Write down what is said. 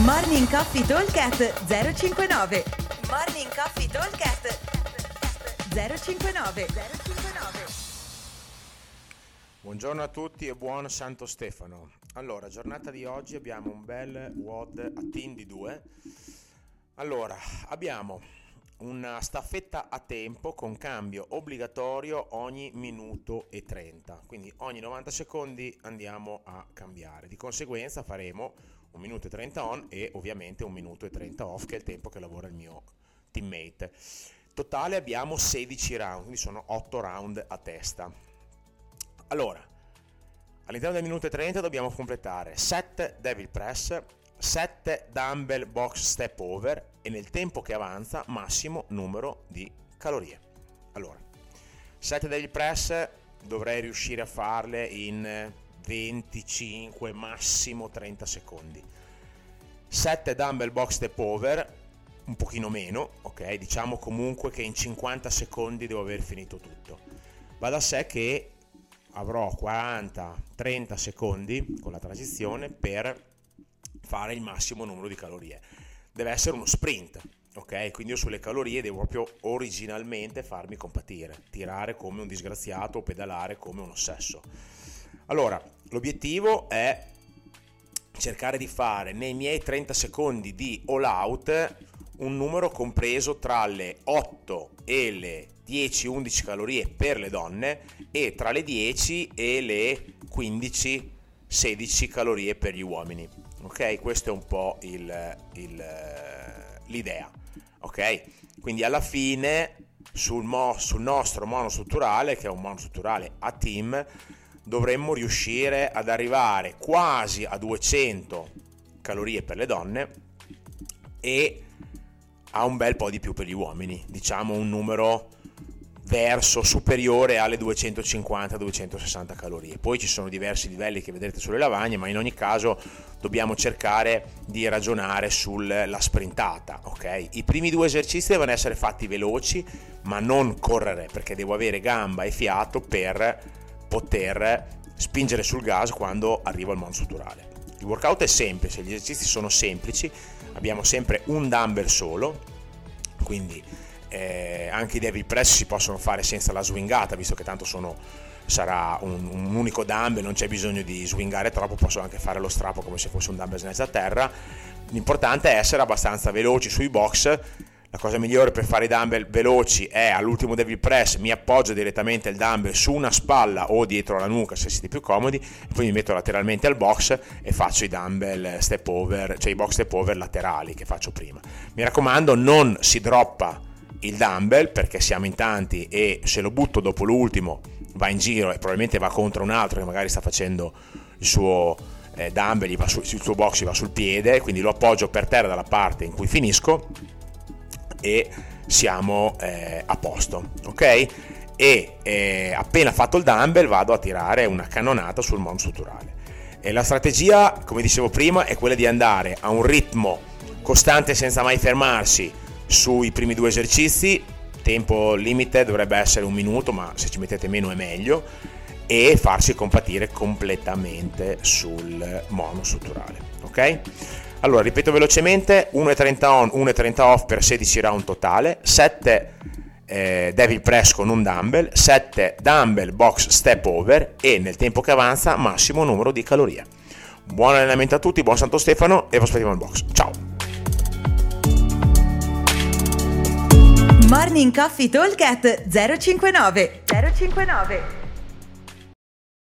Morning Coffee Talkcast 059. Morning Coffee Talkcast 059. Buongiorno a tutti e buon Santo Stefano. Allora, giornata di oggi abbiamo un bel WOD a team di 2. Allora, abbiamo una staffetta a tempo con cambio obbligatorio ogni minuto e 30, quindi ogni 90 secondi andiamo a cambiare, di conseguenza faremo un minuto e 30 on e ovviamente un minuto e 30 off, che è il tempo che lavora il mio teammate. Totale abbiamo 16 round, quindi sono 8 round a testa. Allora, all'interno del minuto e 30 dobbiamo completare 7 Devil Press, 7 dumbbell box step over e nel tempo che avanza massimo numero di calorie. Allora, 7 Devil Press dovrei riuscire a farle in 25 massimo 30 secondi, 7 dumbbell box step over un pochino meno, ok, diciamo comunque che in 50 secondi devo aver finito tutto. Va da sé che avrò 40-30 secondi con la transizione per fare il massimo numero di calorie. Deve essere uno sprint, ok? Quindi io sulle calorie devo proprio originalmente farmi compatire, tirare come un disgraziato o pedalare come un ossesso. Allora, l'obiettivo è cercare di fare nei miei 30 secondi di all out un numero compreso tra le 8 e le 10-11 calorie per le donne e tra le 10 e le 15-16 calorie per gli uomini. Ok, questo è un po' l'idea, ok? Quindi alla fine sul nostro monostrutturale, che è un monostrutturale a team, dovremmo riuscire ad arrivare quasi a 200 calorie per le donne e a un bel po' di più per gli uomini, diciamo un numero verso superiore alle 250-260 calorie. Poi ci sono diversi livelli che vedrete sulle lavagne, ma in ogni caso dobbiamo cercare di ragionare sulla sprintata, ok? I primi 2 esercizi devono essere fatti veloci, ma non correre, perché devo avere gamba e fiato per poter spingere sul gas quando arrivo al monostrutturale. Il workout è semplice, gli esercizi sono semplici, abbiamo sempre un dumbbell solo, quindi anche i Devil Press si possono fare senza la swingata, visto che tanto sarà un unico dumbbell, non c'è bisogno di swingare troppo, posso anche fare lo strappo come se fosse un dumbbell snatch a terra. L'importante è essere abbastanza veloci sui box. La cosa migliore per fare i dumbbell veloci è all'ultimo Devil Press mi appoggio direttamente il dumbbell su una spalla o dietro la nuca se siete più comodi, poi mi metto lateralmente al box e faccio i dumbbell step over, cioè i box step over laterali che faccio prima. Mi raccomando, non si droppa il dumbbell perché siamo in tanti e se lo butto dopo l'ultimo va in giro e probabilmente va contro un altro che magari sta facendo il suo dumbbell, il suo box va sul piede, quindi lo appoggio per terra dalla parte in cui finisco e siamo a posto, ok? E appena fatto il dumbbell vado a tirare una cannonata sul monostrutturale. E la strategia, come dicevo prima, è quella di andare a un ritmo costante senza mai fermarsi sui primi 2 esercizi, tempo limite dovrebbe essere un minuto, ma se ci mettete meno è meglio, e farsi compatire completamente sul monostrutturale, ok? Allora, ripeto velocemente, 1.30 on, 1.30 off per 16 round totale, 7 Devil Press con un dumbbell, 7 dumbbell box step over e nel tempo che avanza massimo numero di calorie. Buon allenamento a tutti, buon Santo Stefano e vi aspettiamo al box. Ciao! Morning Coffee Talk at 059.